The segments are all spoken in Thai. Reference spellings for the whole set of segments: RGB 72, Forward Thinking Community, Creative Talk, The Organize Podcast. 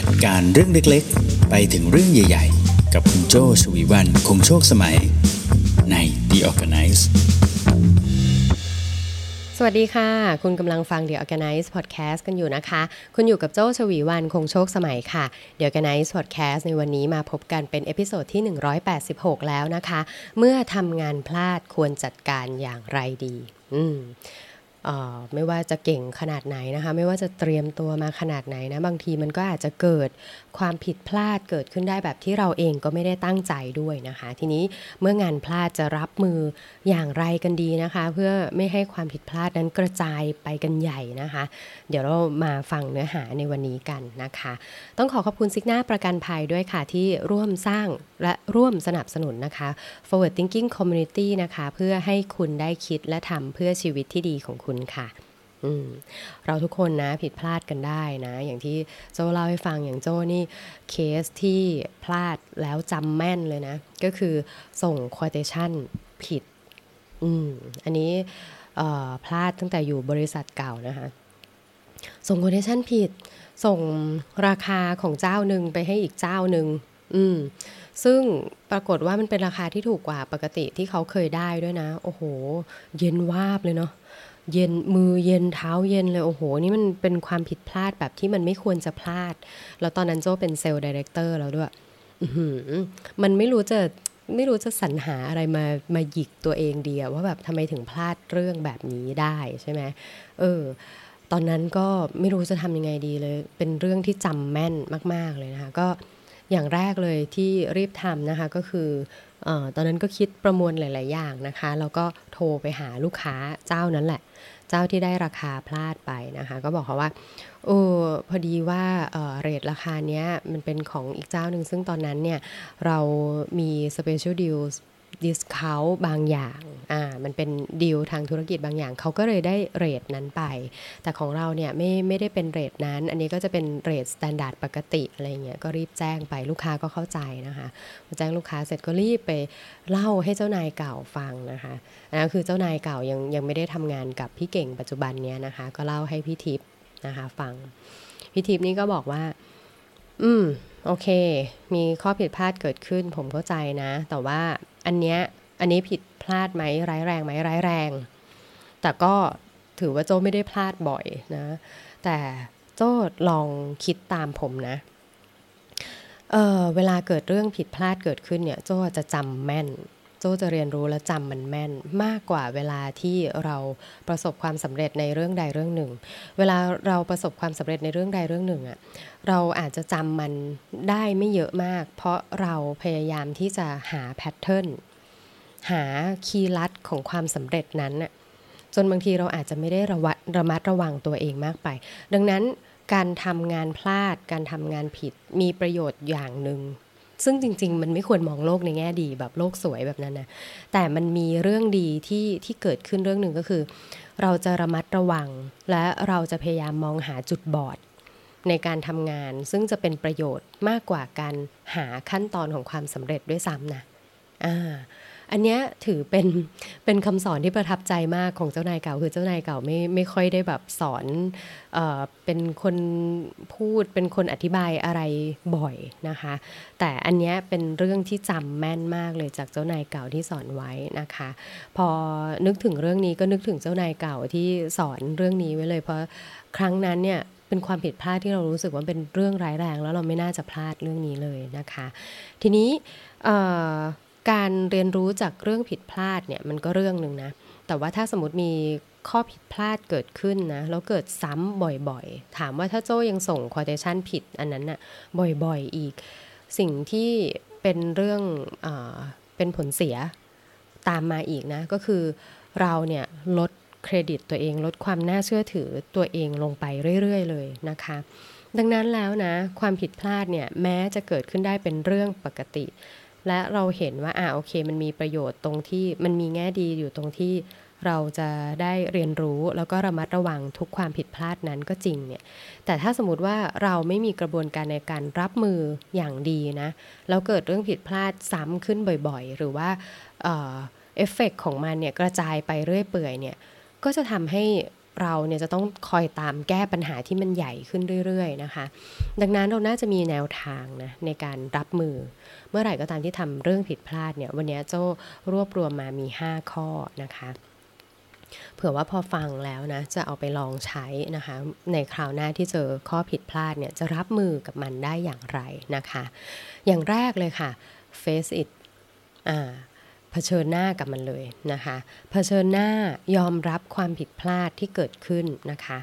จัดการเรื่องเล็กๆไปถึงเรื่องใหญ่ๆกับคุณโจชวีวรรณคงโชคสมัยใน The Organize สวัสดีค่ะคุณกำลังฟัง The Organize Podcast กันอยู่นะคะคุณอยู่กับโจชวีวรรณคงโชคสมัยค่ะ The Organize Podcast ในวันนี้มาพบกันเป็นเอพิโซดที่186แล้วนะคะเมื่อทำงานพลาดควรจัดการอย่างไรดีไม่ว่าจะเก่งขนาดไหนนะคะไม่ว่าจะเตรียมตัวมาขนาดไหนนะบางทีมันก็อาจจะเกิดความผิดพลาดเกิดขึ้นได้แบบที่เราเองก็ไม่ได้ตั้งใจด้วยนะคะทีนี้เมื่องานพลาดจะรับมืออย่างไรกันดีนะคะเพื่อไม่ให้ความผิดพลาดนั้นกระจายไปกันใหญ่นะคะเดี๋ยวเรามาฟังเนื้อหาในวันนี้กันนะคะต้องขอขอบคุณซิกนาประกันภัยด้วยค่ะที่ร่วมสร้างและร่วมสนับสนุนนะคะ Forward Thinking Community นะคะเพื่อให้คุณได้คิดและทำเพื่อชีวิตที่ดีของคุณค่ะเราทุกคนนะผิดพลาดกันได้นะอย่างที่โจ้เล่าให้ฟังอย่างโจ้นี่เคสที่พลาดแล้วจำแม่นเลยนะก็คือส่ง quotation ผิดอันนี้พลาดตั้งแต่อยู่บริษัทเก่านะคะส่ง quotation ผิดส่งราคาของเจ้าหนึ่งไปให้อีกเจ้าหนึ่งซึ่งปรากฏว่ามันเป็นราคาที่ถูกกว่าปกติที่เขาเคยได้ด้วยนะโอ้โหเย็นวาบเลยเนาะเย็นมือเย็นเท้าเย็นเลยโอ้โหนี่มันเป็นความผิดพลาดแบบที่มันไม่ควรจะพลาดแล้วตอนนั้นโจ้เป็นเซลล์ไดเรคเตอร์แล้วด้วยมันไม่รู้จะสรรหาอะไรมาหยิกตัวเองเดียวว่าแบบทำไมถึงพลาดเรื่องแบบนี้ได้ใช่ไหมตอนนั้นก็ไม่รู้จะทำยังไงดีเลยเป็นเรื่องที่จำแม่นมากๆเลยนะคะก็อย่างแรกเลยที่รีบทำนะคะก็คือตอนนั้นก็คิดประมวลหลายๆอย่างนะคะแล้วก็โทรไปหาลูกค้าเจ้านั้นแหละเจ้าที่ได้ราคาพลาดไปนะคะก็บอกเขาว่าพอดีว่าเรทราคาเนี้ยมันเป็นของอีกเจ้าหนึ่งซึ่งตอนนั้นเนี่ยเรามี special deals discount บางอย่างมันเป็นดีลทางธุรกิจบางอย่างเขาก็เลยได้เรทนั้นไปแต่ของเราเนี่ยไม่ได้เป็นเรทนั้นอันนี้ก็จะเป็นเรทสแตนดาร์ดปกติอะไรเงี้ยก็รีบแจ้งไปลูกค้าก็เข้าใจนะคะพอแจ้งลูกค้าเสร็จก็รีบไปเล่าให้เจ้านายเก่าฟังนะคะอันนั้นคือเจ้านายเก่ายังไม่ได้ทำงานกับพี่เก่งปัจจุบันเนี้ยนะคะก็เล่าให้พี่ทิพย์นะคะฟังพี่ทิพย์นี่ก็บอกว่าโอเคมีข้อผิดพลาดเกิดขึ้นผมเข้าใจนะแต่ว่าอันนี้ผิดพลาดไหมร้ายแรงไหมร้ายแรงแต่ก็ถือว่าโจ้ไม่ได้พลาดบ่อยนะแต่โจ้ลองคิดตามผมนะเวลาเกิดเรื่องผิดพลาดเกิดขึ้นเนี่ยโจ้จะจำแม่นโจ้จะเรียนรู้และจำมันแม่นมากกว่าเวลาที่เราประสบความสำเร็จในเรื่องใดเรื่องหนึ่งเวลาเราประสบความสำเร็จในเรื่องใดเรื่องหนึ่งอ่ะเราอาจจะจำมันได้ไม่เยอะมากเพราะเราพยายามที่จะหาแพทเทิร์นหาคีย์ลัดของความสำเร็จนั้นน่ะจนบางทีเราอาจจะไม่ได้ระมัดระวังตัวเองมากไปดังนั้นการทำงานพลาดการทำงานผิดมีประโยชน์อย่างหนึ่งซึ่งจริงๆมันไม่ควรมองโลกในแง่ดีแบบโลกสวยแบบนั้นนะแต่มันมีเรื่องดีที่เกิดขึ้นเรื่องหนึ่งก็คือเราจะระมัดระวังและเราจะพยายามมองหาจุดบอดในการทำงานซึ่งจะเป็นประโยชน์มากกว่าการหาขั้นตอนของความสำเร็จด้วยซ้ำนะอันเนี้ยถือเป็นคำสอนที่ประทับใจมากของเจ้านายเก่าคือเจ้านายเก่าไม่ค่อยได้แบบสอนเป็นคนพูดเป็นคนอธิบายอะไรบ่อยนะคะแต่อันเนี้ยเป็นเรื่องที่จำแม่นมากเลยจากเจ้านายเก่าที่สอนไว้นะคะพอนึกถึงเรื่องนี้ก็นึกถึงเจ้านายเก่าที่สอนเรื่องนี้ไว้เลยเพราะครั้งนั้นเนี่ยเป็นความผิดพลาดที่เรารู้สึกว่าเป็นเรื่องร้ายแรงแล้วเราไม่น่าจะพลาดเรื่องนี้เลยนะคะทีนี้การเรียนรู้จากเรื่องผิดพลาดเนี่ยมันก็เรื่องนึงนะแต่ว่าถ้าสมมติมีข้อผิดพลาดเกิดขึ้นนะแล้วเกิดซ้ำบ่อยๆถามว่าถ้าโจ้ยังส่ง quotation ผิดอันนั้นน่ะบ่อยๆอีกสิ่งที่เป็นเรื่องเป็นผลเสียตามมาอีกนะก็คือเราเนี่ยลดเครดิตตัวเองลดความน่าเชื่อถือตัวเองลงไปเรื่อยๆเลยนะคะดังนั้นแล้วนะความผิดพลาดเนี่ยแม้จะเกิดขึ้นได้เป็นเรื่องปกติและเราเห็นว่าโอเคมันมีประโยชน์ตรงที่มันมีแง่ดีอยู่ตรงที่เราจะได้เรียนรู้แล้วก็ระมัดระวังทุกความผิดพลาดนั้นก็จริงเนี่ยแต่ถ้าสมมติว่าเราไม่มีกระบวนการในการรับมืออย่างดีนะแล้วเกิดเรื่องผิดพลาดซ้ำขึ้นบ่อยๆหรือว่าเอฟเฟกต์ของมันเนี่ยกระจายไปเรื่อยเปื่อยเนี่ยก็จะทำให้ เราเนี่ยจะต้องคอยตามแก้ปัญหาที่มันใหญ่ขึ้นเรื่อยๆนะคะดังนั้นเราน่าจะมีแนวทางนะในการรับมือเมื่อไหร่ก็ตามที่ทำเรื่องผิดพลาดเนี่ยวันนี้โจ้รวบรวมมามี5ข้อนะคะเผื่อว่าพอฟังแล้วนะจะเอาไปลองใช้นะคะในคราวหน้าที่เจอข้อผิดพลาดเนี่ยจะรับมือกับมันได้อย่างไรนะคะอย่างแรกเลยค่ะ face it เผชิญหน้ากับมันเลยนะคะเผชิญหน้ายอมรับความผิดพลาดที่เกิดขึ้นนะคะ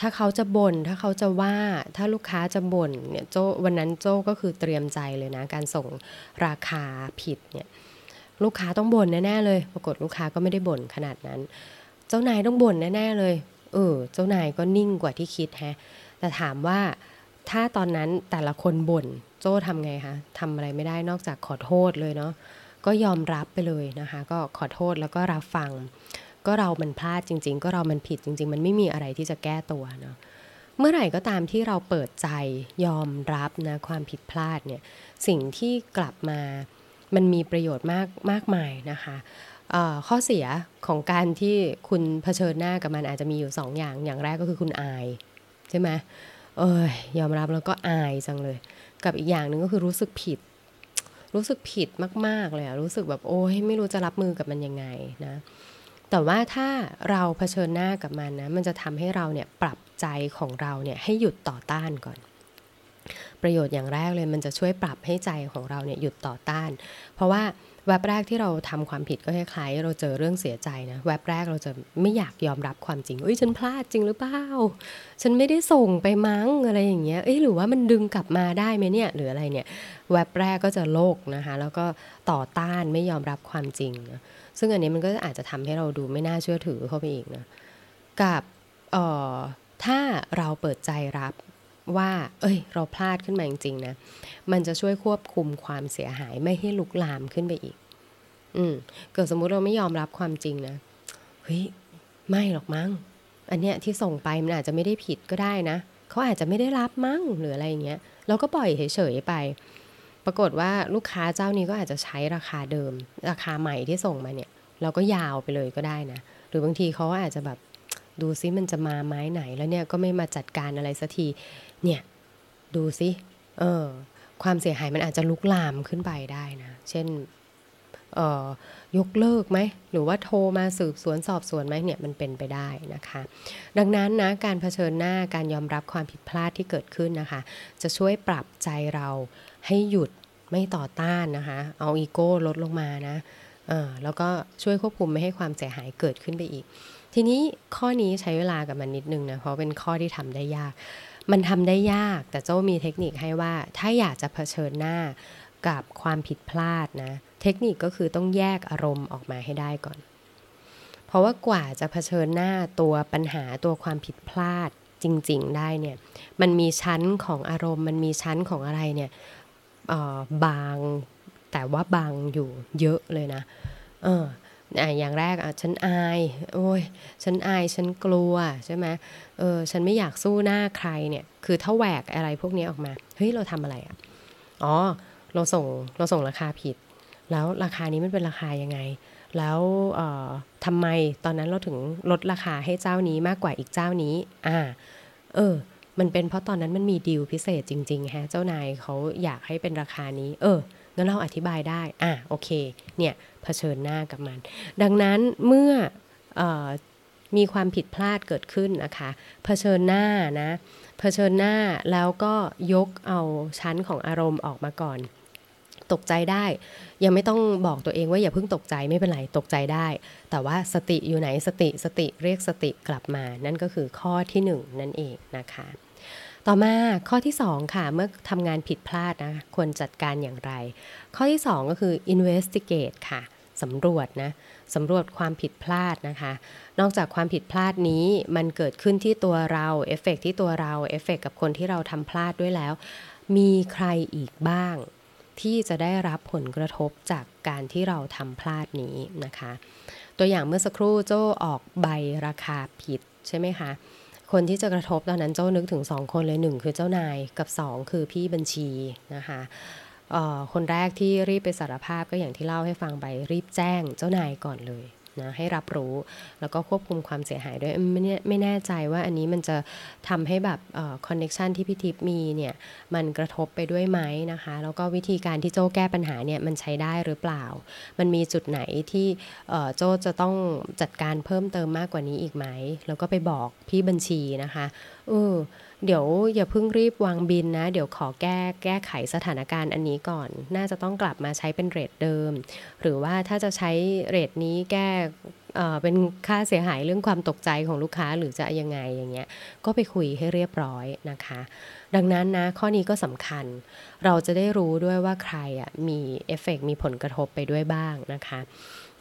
ถ้าเขาจะบ่นถ้าเขาจะว่าถ้าลูกค้าจะบ่นเนี่ยโจ้วันนั้นโจ้ก็คือเตรียมใจเลยนะการส่งราคาผิดเนี่ยลูกค้าต้องบ่นแน่ๆเลยปรากฏลูกค้าก็ไม่ได้บ่นขนาดนั้นเจ้านายต้องบ่นแน่ๆเลยเจ้านายก็นิ่งกว่าที่คิดฮะแต่ถามว่าถ้าตอนนั้นแต่ละคนบ่นโจ้ทำไงคะทำอะไรไม่ได้นอกจากขอโทษเลยเนาะก็ยอมรับไปเลยนะคะก็ขอโทษแล้วก็รับฟังก็เรามันพลาดจริงๆก็เรามันผิดจริงๆมันไม่มีอะไรที่จะแก้ตัวเนาะเมื่อไหร่ก็ตามที่เราเปิดใจยอมรับนะความผิดพลาดเนี่ยสิ่งที่กลับมามันมีประโยชน์มากมายนะคะข้อเสียของการที่คุณเผชิญหน้ากับมันอาจจะมีอยู่2อย่างอย่างแรกก็คือคุณอายใช่ไหมยอมรับแล้วก็อายจังเลยกับอีกอย่างนึงก็คือรู้สึกผิดมากๆเลยอะรู้สึกแบบโอ้ยไม่รู้จะรับมือกับมันยังไงนะแต่ว่าถ้าเราเผชิญหน้ากับมันนะมันจะทำให้เราเนี่ยปรับใจของเราเนี่ยให้หยุดต่อต้านก่อนประโยชน์อย่างแรกเลยมันจะช่วยปรับให้ใจของเราเนี่ยหยุดต่อต้านเพราะว่าแวบแรกที่เราทำความผิดก็คล้ายๆเราเจอเรื่องเสียใจนะแวบแรกเราจะไม่อยากยอมรับความจริงฉันพลาดจริงหรือเปล่าฉันไม่ได้ส่งไปมั้งอะไรอย่างเงี้ยหรือว่ามันดึงกลับมาได้ไหมเนี่ยหรืออะไรเนี่ยแวบแรกก็จะโลกนะคะแล้วก็ต่อต้านไม่ยอมรับความจริงนะซึ่งอันนี้มันก็อาจจะทำให้เราดูไม่น่าเชื่อถือเข้าไปอีกนะกับถ้าเราเปิดใจรับว่าเราพลาดขึ้นมาจริงๆนะมันจะช่วยควบคุมความเสียหายไม่ให้ลุกลามขึ้นไปอีกเกิดสมมุติเราไม่ยอมรับความจริงนะไม่หรอกมั้งอันเนี้ยที่ส่งไปมันอาจจะไม่ได้ผิดก็ได้นะเขาอาจจะไม่ได้รับมั้งหรืออะไรอย่างเงี้ยเราก็ปล่อยเฉยๆไปปรากฏว่าลูกค้าเจ้านี้ก็อาจจะใช้ราคาเดิมราคาใหม่ที่ส่งมาเนี่ยเราก็ยาวไปเลยก็ได้นะหรือบางทีเขาอาจจะแบบดูซิมันจะมาไม้ไหนแล้วเนี่ยก็ไม่มาจัดการอะไรสักทีเนี่ยดูซิความเสียหายมันอาจจะลุกลามขึ้นไปได้นะเช่นยกเลิกไหมหรือว่าโทรมาสืบสวนสอบสวนไหมเนี่ยมันเป็นไปได้นะคะดังนั้นนะการเผชิญหน้าการยอมรับความผิดพลาดที่เกิดขึ้นนะคะจะช่วยปรับใจเราให้หยุดไม่ต่อต้านนะคะเอาอีโก้ลดลงมานะแล้วก็ช่วยควบคุมไม่ให้ความเสียหายเกิดขึ้นไปอีกทีนี้ข้อนี้ใช้เวลากับมันนิดนึงนะเพราะเป็นข้อที่ทำได้ยากมันทำได้ยากแต่โจ้มีเทคนิคให้ว่าถ้าอยากจะเผชิญหน้ากับความผิดพลาดนะเทคนิคก็คือต้องแยกอารมณ์ออกมาให้ได้ก่อนเพราะว่ากว่าจะเผชิญหน้าตัวปัญหาตัวความผิดพลาดจริงๆได้เนี่ยมันมีชั้นของอารมณ์มันมีชั้นของอะไรเนี่ยบางแต่ว่าบางอยู่เยอะเลยนะอย่างแรกฉันอายฉันอายฉันกลัวใช่ไหมฉันไม่อยากสู้หน้าใครเนี่ยคือถ้าแหวกอะไรพวกนี้ออกมาเราทำอะไรเราส่งราคาผิดแล้วราคานี้มันเป็นราคายังไงแล้วทำไมตอนนั้นเราถึงลดราคาให้เจ้านี้มากกว่าอีกเจ้านี้มันเป็นเพราะตอนนั้นมันมีดีลพิเศษจริงๆฮะเจ้านายเขาอยากให้เป็นราคานี้งั้นเราอธิบายได้โอเคเนี่ยเผชิญหน้ากับมันดังนั้นเมื่อมีความผิดพลาดเกิดขึ้นนะคะเผชิญหน้านะเผชิญหน้าแล้วก็ยกเอาชั้นของอารมณ์ออกมาก่อนตกใจได้ยังไม่ต้องบอกตัวเองว่าอย่าเพิ่งตกใจไม่เป็นไรตกใจได้แต่ว่าสติอยู่ไหนสติเรียกสติกลับมานั่นก็คือข้อที่1นั่นเองนะคะต่อมาข้อที่2ค่ะเมื่อทำงานผิดพลาดนะควรจัดการอย่างไรข้อที่2ก็คือ investigate ค่ะสำรวจนะสำรวจความผิดพลาดนะคะนอกจากความผิดพลาดนี้มันเกิดขึ้นที่ตัวเราเอฟเฟกต์ที่ตัวเราเอฟเฟกต์กับคนที่เราทำพลาดด้วยแล้วมีใครอีกบ้างที่จะได้รับผลกระทบจากการที่เราทำพลาดนี้นะคะตัวอย่างเมื่อสักครู่โจ้ออกใบราคาผิดใช่ไหมคะคนที่จะกระทบตอนนั้นโจ้นึกถึง2คนเลย1คือเจ้านายกับ2คือพี่บัญชีนะคะคนแรกที่รีบไปสารภาพก็อย่างที่เล่าให้ฟังไปรีบแจ้งเจ้านายก่อนเลย นะให้รับรู้แล้วก็ควบคุมความเสียหายด้วยไม่แน่ใจว่าอันนี้มันจะทำให้แบบคอนเนคชันที่พี่ทิพย์มีเนี่ยมันกระทบไปด้วยไหมนะคะแล้วก็วิธีการที่โจ้แก้ปัญหาเนี่ยมันใช้ได้หรือเปล่ามันมีจุดไหนที่โจ้จะต้องจัดการเพิ่มเติมมากกว่านี้อีกไหมแล้วก็ไปบอกพี่บัญชีนะคะเดี๋ยวอย่าเพิ่งรีบวางบินนะเดี๋ยวขอแก้ไขสถานการณ์อันนี้ก่อนน่าจะต้องกลับมาใช้เป็นเรทเดิมหรือว่าถ้าจะใช้เรทนี้แก้เป็นค่าเสียหายเรื่องความตกใจของลูกค้าหรือจะยังไงอย่างเงี้ยก็ไปคุยให้เรียบร้อยนะคะดังนั้นนะข้อนี้ก็สำคัญเราจะได้รู้ด้วยว่าใครมีเอฟเฟกต์มีผลกระทบไปด้วยบ้างนะคะ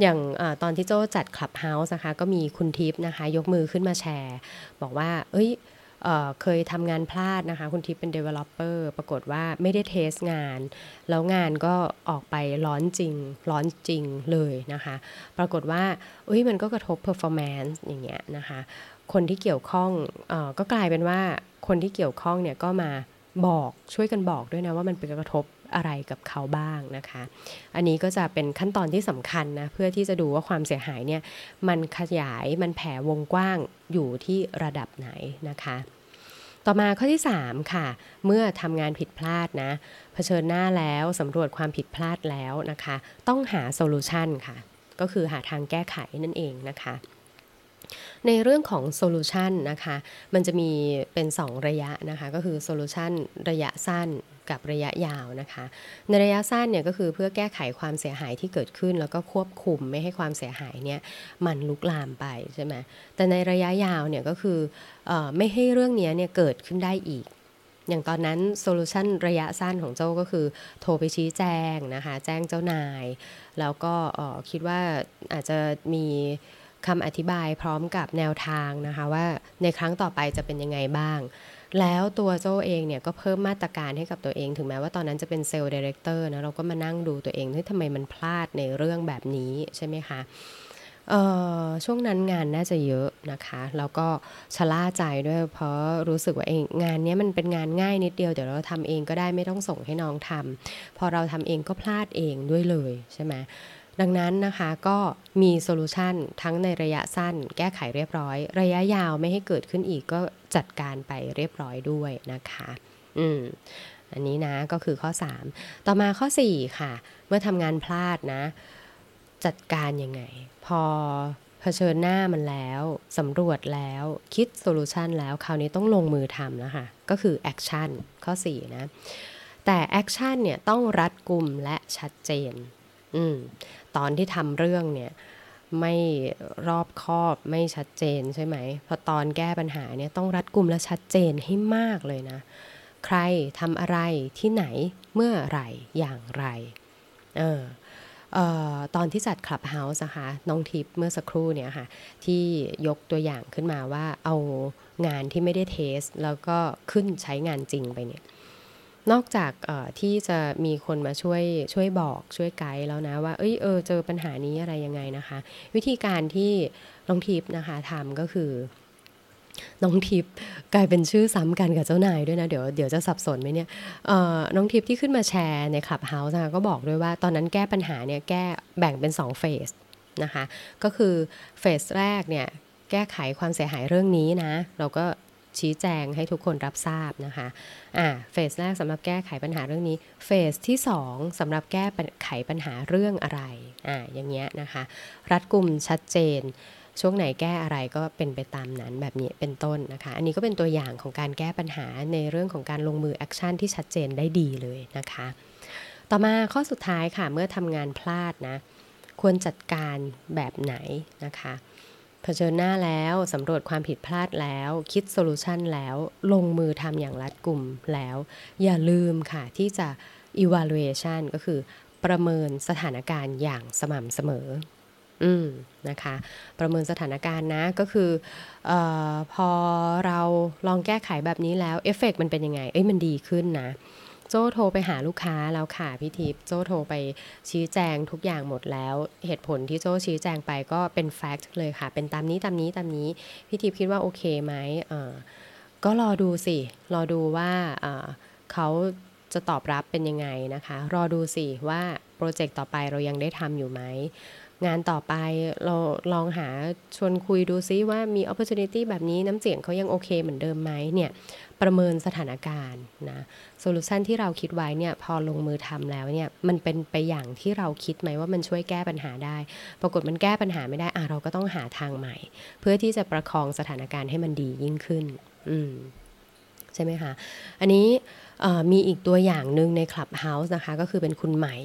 อย่างตอนที่โจ้จัดคลับเฮาส์นะคะก็มีคุณทิพย์นะคะยกมือขึ้นมาแชร์บอกว่าเคยทำงานพลาดนะคะคุณทิพย์เป็น developer ปรากฏว่าไม่ได้เทสงานแล้วงานก็ออกไปร้อนจริงเลยนะคะปรากฏว่ามันก็กระทบ performance อย่างเงี้ยนะคะคนที่เกี่ยวข้องก็กลายเป็นว่าคนที่เกี่ยวข้องเนี่ยก็มาบอกช่วยกันบอกด้วยนะว่ามันเป็นกระทบอะไรกับเขาบ้างนะคะอันนี้ก็จะเป็นขั้นตอนที่สำคัญนะเพื่อที่จะดูว่าความเสียหายเนี่ยมันขยายมันแผ่วงกว้างอยู่ที่ระดับไหนนะคะต่อมาข้อที่3ค่ะเมื่อทำงานผิดพลาดนะเผชิญหน้าแล้วสำรวจความผิดพลาดแล้วนะคะต้องหาโซลูชันค่ะก็คือหาทางแก้ไขนั่นเองนะคะในเรื่องของโซลูชันนะคะมันจะมีเป็น2ระยะนะคะก็คือโซลูชันระยะสั้นกับระยะยาวนะคะในระยะสั้นเนี่ยก็คือเพื่อแก้ไขความเสียหายที่เกิดขึ้นแล้วก็ควบคุมไม่ให้ความเสียหายเนี่ยมันลุกลามไปใช่ไหมแต่ในระยะยาวเนี่ยก็คือไม่ให้เรื่องนี้เนี่ยเกิดขึ้นได้อีกอย่างตอนนั้นโซลูชันระยะสั้นของโจ้ก็คือโทรไปชี้แจงนะคะแจ้งเจ้านายแล้วก็คิดว่าอาจจะมีคำอธิบายพร้อมกับแนวทางนะคะว่าในครั้งต่อไปจะเป็นยังไงบ้างแล้วตัวโจ้เองเนี่ยก็เพิ่มมาตรการให้กับตัวเองถึงแม้ว่าตอนนั้นจะเป็นเซลล์ไดเรคเตอร์นะเราก็มานั่งดูตัวเองว่าทำไมมันพลาดในเรื่องแบบนี้ใช่ไหมคะช่วงนั้นงานน่าจะเยอะนะคะแล้วก็ชะล่าใจด้วยเพราะรู้สึกว่าเองงานนี้มันเป็นงานง่ายนิดเดียวเดี๋ยวเราทำเองก็ได้ไม่ต้องส่งให้น้องทำพอเราทำเองก็พลาดเองด้วยเลยใช่ไหมดังนั้นนะคะก็มีโซลูชันทั้งในระยะสั้นแก้ไขเรียบร้อยระยะยาวไม่ให้เกิดขึ้นอีกก็จัดการไปเรียบร้อยด้วยนะคะอันนี้นะก็คือข้อ3ต่อมาข้อ4ค่ะเมื่อทำงานพลาดนะจัดการยังไงพอเผชิญหน้ามันแล้วสำรวจแล้วคิดโซลูชันแล้วคราวนี้ต้องลงมือทำนะคะก็คือแอคชั่นข้อ4นะแต่แอคชั่นเนี่ยต้องรัดกุมและชัดเจนตอนที่ทำเรื่องเนี่ยไม่รอบคอบไม่ชัดเจนใช่ไหมพอตอนแก้ปัญหาเนี่ยต้องรัดกุมและชัดเจนให้มากเลยนะใครทำอะไรที่ไหนเมื่อไหร่อย่างไรตอนที่จัดคลับเฮาส์นะคะน้องทิพย์เมื่อสักครู่เนี่ยค่ะที่ยกตัวอย่างขึ้นมาว่าเอางานที่ไม่ได้เทสแล้วก็ขึ้นใช้งานจริงไปเนี่ยนอกจากที่จะมีคนมาช่วยบอกช่วยไกด์แล้วนะว่าเจอปัญหานี้อะไรยังไงนะคะวิธีการที่น้องทิพย์นะคะทำก็คือน้องทิพย์กลายเป็นชื่อซ้ำกันกับเจ้านายด้วยนะเดี๋ยวจะสับสนไหมเนี่ยน้องทิพย์ที่ขึ้นมาแชร์ในคลับเฮาส์นะคะก็บอกด้วยว่าตอนนั้นแก้ปัญหาเนี่ยแก้แบ่งเป็น2เฟสนะคะก็คือเฟสแรกเนี่ยแก้ไขความเสียหายเรื่องนี้นะเราก็ชี้แจงให้ทุกคนรับทราบนะคะเฟสแรกสำหรับแก้ไขปัญหาเรื่องนี้เฟสที่2สำหรับแก้ไขปัญหาเรื่องอะไรอย่างเงี้ยนะคะรัดกุมชัดเจนช่วงไหนแก้อะไรก็เป็นไปตามนั้นแบบนี้เป็นต้นนะคะอันนี้ก็เป็นตัวอย่างของการแก้ปัญหาในเรื่องของการลงมือแอคชั่นที่ชัดเจนได้ดีเลยนะคะต่อมาข้อสุดท้ายค่ะเมื่อทำงานพลาดนะควรจัดการแบบไหนนะคะเผชิญหน้าแล้วสำรวจความผิดพลาดแล้วคิดโซลูชันแล้วลงมือทำอย่างรัดกุมแล้วอย่าลืมค่ะที่จะ evaluation ก็คือประเมินสถานการณ์อย่างสม่ำเสมอนะคะประเมินสถานการณ์นะก็คือพอเราลองแก้ไขแบบนี้แล้วเอฟเฟกต์มันเป็นยังไงมันดีขึ้นนะโจ้โทรไปหาลูกค้าแล้วค่ะพี่ทิพย์โจ้โทรไปชี้แจงทุกอย่างหมดแล้วเหตุผลที่โจ้ชี้แจงไปก็เป็นแฟกต์เลยค่ะเป็นตามนี้พี่ทิพย์คิดว่าโอเคไหมก็รอดูว่าเขาจะตอบรับเป็นยังไงนะคะรอดูสิว่าโปรเจกต์ต่อไปเรายังได้ทำอยู่ไหม งานต่อไปเราลองหาชวนคุยดูซิว่ามี opportunity แบบนี้น้ำเสียงเขายังโอเคเหมือนเดิมไหมเนี่ยประเมินสถานการณ์นะโซลูชันที่เราคิดไว้เนี่ยพอลงมือทำแล้วเนี่ยมันเป็นไปอย่างที่เราคิดไหมว่ามันช่วยแก้ปัญหาได้ปรากฏมันแก้ปัญหาไม่ได้เราก็ต้องหาทางใหม่เพื่อที่จะประคองสถานการณ์ให้มันดียิ่งขึ้นใช่ไหมคะอันนี้มีอีกตัวอย่างนึงใน Clubhouse นะคะก็คือเป็นคุณใหม่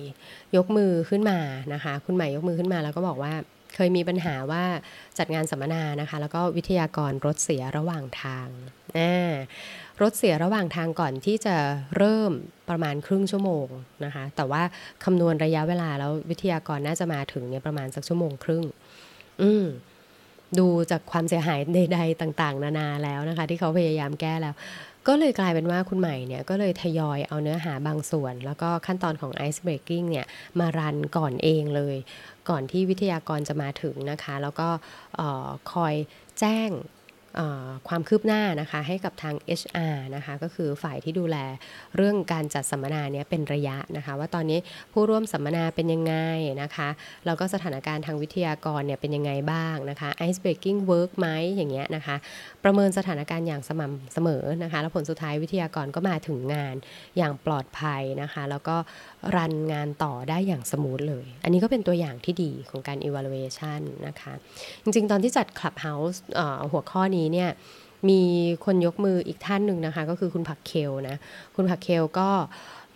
ยกมือขึ้นมานะคะคุณใหม่ยกมือขึ้นมาแล้วก็บอกว่าเคยมีปัญหาว่าจัดงานสัมมนานะคะแล้วก็วิทยากรรถเสียระหว่างทางรถเสียระหว่างทางก่อนที่จะเริ่มประมาณครึ่งชั่วโมงนะคะแต่ว่าคำนวณระยะเวลาแล้ววิทยากรน่าจะมาถึงเนี่ยประมาณสักชั่วโมงครึ่งดูจากความเสียหายใดๆต่างๆนานาแล้วนะคะที่เขาพยายามแก้แล้วก็เลยกลายเป็นว่าคุณใหม่เนี่ยก็เลยทยอยเอาเนื้อหาบางส่วนแล้วก็ขั้นตอนของ ice breaking เนี่ยมารันก่อนเองเลยก่อนที่วิทยากรจะมาถึงนะคะแล้วก็คอยแจ้งความคืบหน้านะคะให้กับทาง HR นะคะก็คือฝ่ายที่ดูแลเรื่องการจัดสัมมนาเนี่ยเป็นระยะนะคะว่าตอนนี้ผู้ร่วมสัมมนาเป็นยังไงนะคะแล้วก็สถานการณ์ทางวิทยากรเนี่ยเป็นยังไงบ้างนะคะ Ice Breaking Work ไหมอย่างเงี้ยนะคะประเมินสถานการณ์อย่างสม่ำเสมอนะคะแล้วผลสุดท้ายวิทยากรก็มาถึงงานอย่างปลอดภัยนะคะแล้วก็รันงานต่อได้อย่างสมูทเลยอันนี้ก็เป็นตัวอย่างที่ดีของการ Evaluation นะคะจริงๆตอนที่จัด Clubhouse หัวข้อนี้เนี่ยมีคนยกมืออีกท่านหนึ่งนะคะก็คือคุณผักเคลนะคุณผักเคลก็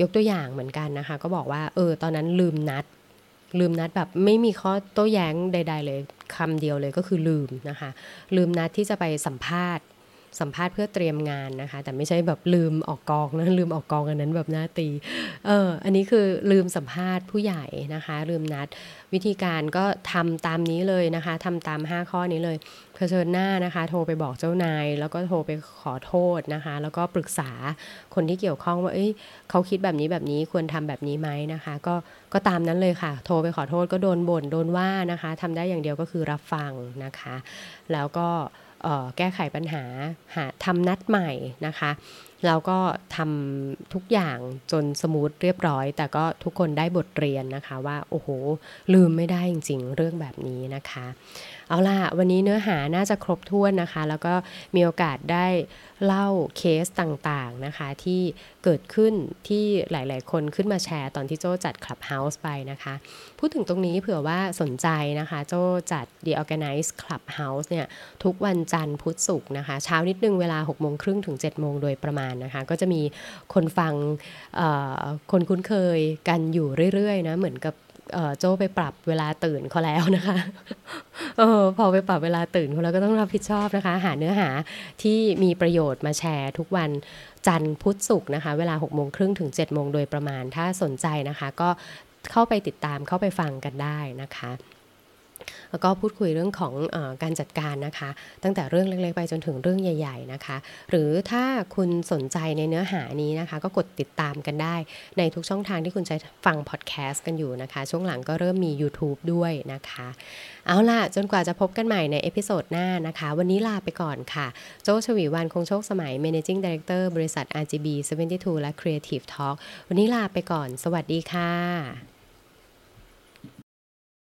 ยกตัวอย่างเหมือนกันนะคะก็บอกว่าตอนนั้นลืมนัดแบบไม่มีข้อโต้แย้งใดๆเลยคำเดียวเลยก็คือลืมนะคะลืมนัดที่จะไปสัมภาษณ์เพื่อเตรียมงานนะคะแต่ไม่ใช่แบบลืมออกกองนะลืมออกกองอันนั้นแบบหน้าตีอันนี้คือลืมสัมภาษณ์ผู้ใหญ่นะคะลืมนัดวิธีการก็ทำตามนี้เลยนะคะทำตาม5ข้อนี้เลยเผชิญหน้านะคะโทรไปบอกเจ้านายแล้วก็โทรไปขอโทษนะคะแล้วก็ปรึกษาคนที่เกี่ยวข้องว่าเขาคิดแบบนี้แบบนี้ควรทำแบบนี้ไหมนะคะก็ตามนั้นเลยค่ะโทรไปขอโทษก็โดนบ่นโดนว่านะคะทำได้อย่างเดียวก็คือรับฟังนะคะแล้วก็แก้ไขปัญหาทำนัดใหม่นะคะแล้วก็ทำทุกอย่างจนสมูทเรียบร้อยแต่ก็ทุกคนได้บทเรียนนะคะว่าโอ้โหลืมไม่ได้จริงๆเรื่องแบบนี้นะคะเอาล่ะวันนี้เนื้อหาน่าจะครบถ้วนนะคะแล้วก็มีโอกาสได้เล่าเคสต่างๆนะคะที่เกิดขึ้นที่หลายๆคนขึ้นมาแชร์ตอนที่โจ้จัด Clubhouse ไปนะคะพูดถึงตรงนี้เผื่อว่าสนใจนะคะโจ้จัด The Organize Clubhouse เนี่ยทุกวันจันทร์พุธศุกร์นะคะเช้านิดนึงเวลา 6:30 น. ถึง 7:00 น. โดยประมาณนะคะก็จะมีคนฟังคนคุ้นเคยกันอยู่เรื่อยๆนะเหมือนกับโจ้ไปปรับเวลาตื่นเขาแล้วนะคะพอไปปรับเวลาตื่นเขาแล้วก็ต้องรับผิดชอบนะคะหาเนื้อหาที่มีประโยชน์มาแชร์ทุกวันจันทร์พุธศุกร์นะคะเวลา 6:30 น. ถึง 7:00 น. โดยประมาณถ้าสนใจนะคะก็เข้าไปติดตามเข้าไปฟังกันได้นะคะแล้วก็พูดคุยเรื่องของการจัดการนะคะตั้งแต่เรื่องเล็กๆไปจนถึงเรื่องใหญ่ๆนะคะหรือถ้าคุณสนใจในเนื้อหานี้นะคะก็กดติดตามกันได้ในทุกช่องทางที่คุณใช้ฟังพอดแคสต์กันอยู่นะคะช่วงหลังก็เริ่มมี YouTube ด้วยนะคะเอาล่ะจนกว่าจะพบกันใหม่ในเอพิโซดหน้านะคะวันนี้ลาไปก่อนค่ะโจชวีวรรณคงโชคสมัย Managing Director บริษัท RGB 72 และ Creative Talk วันนี้ลาไปก่อนสวัสดีค่ะ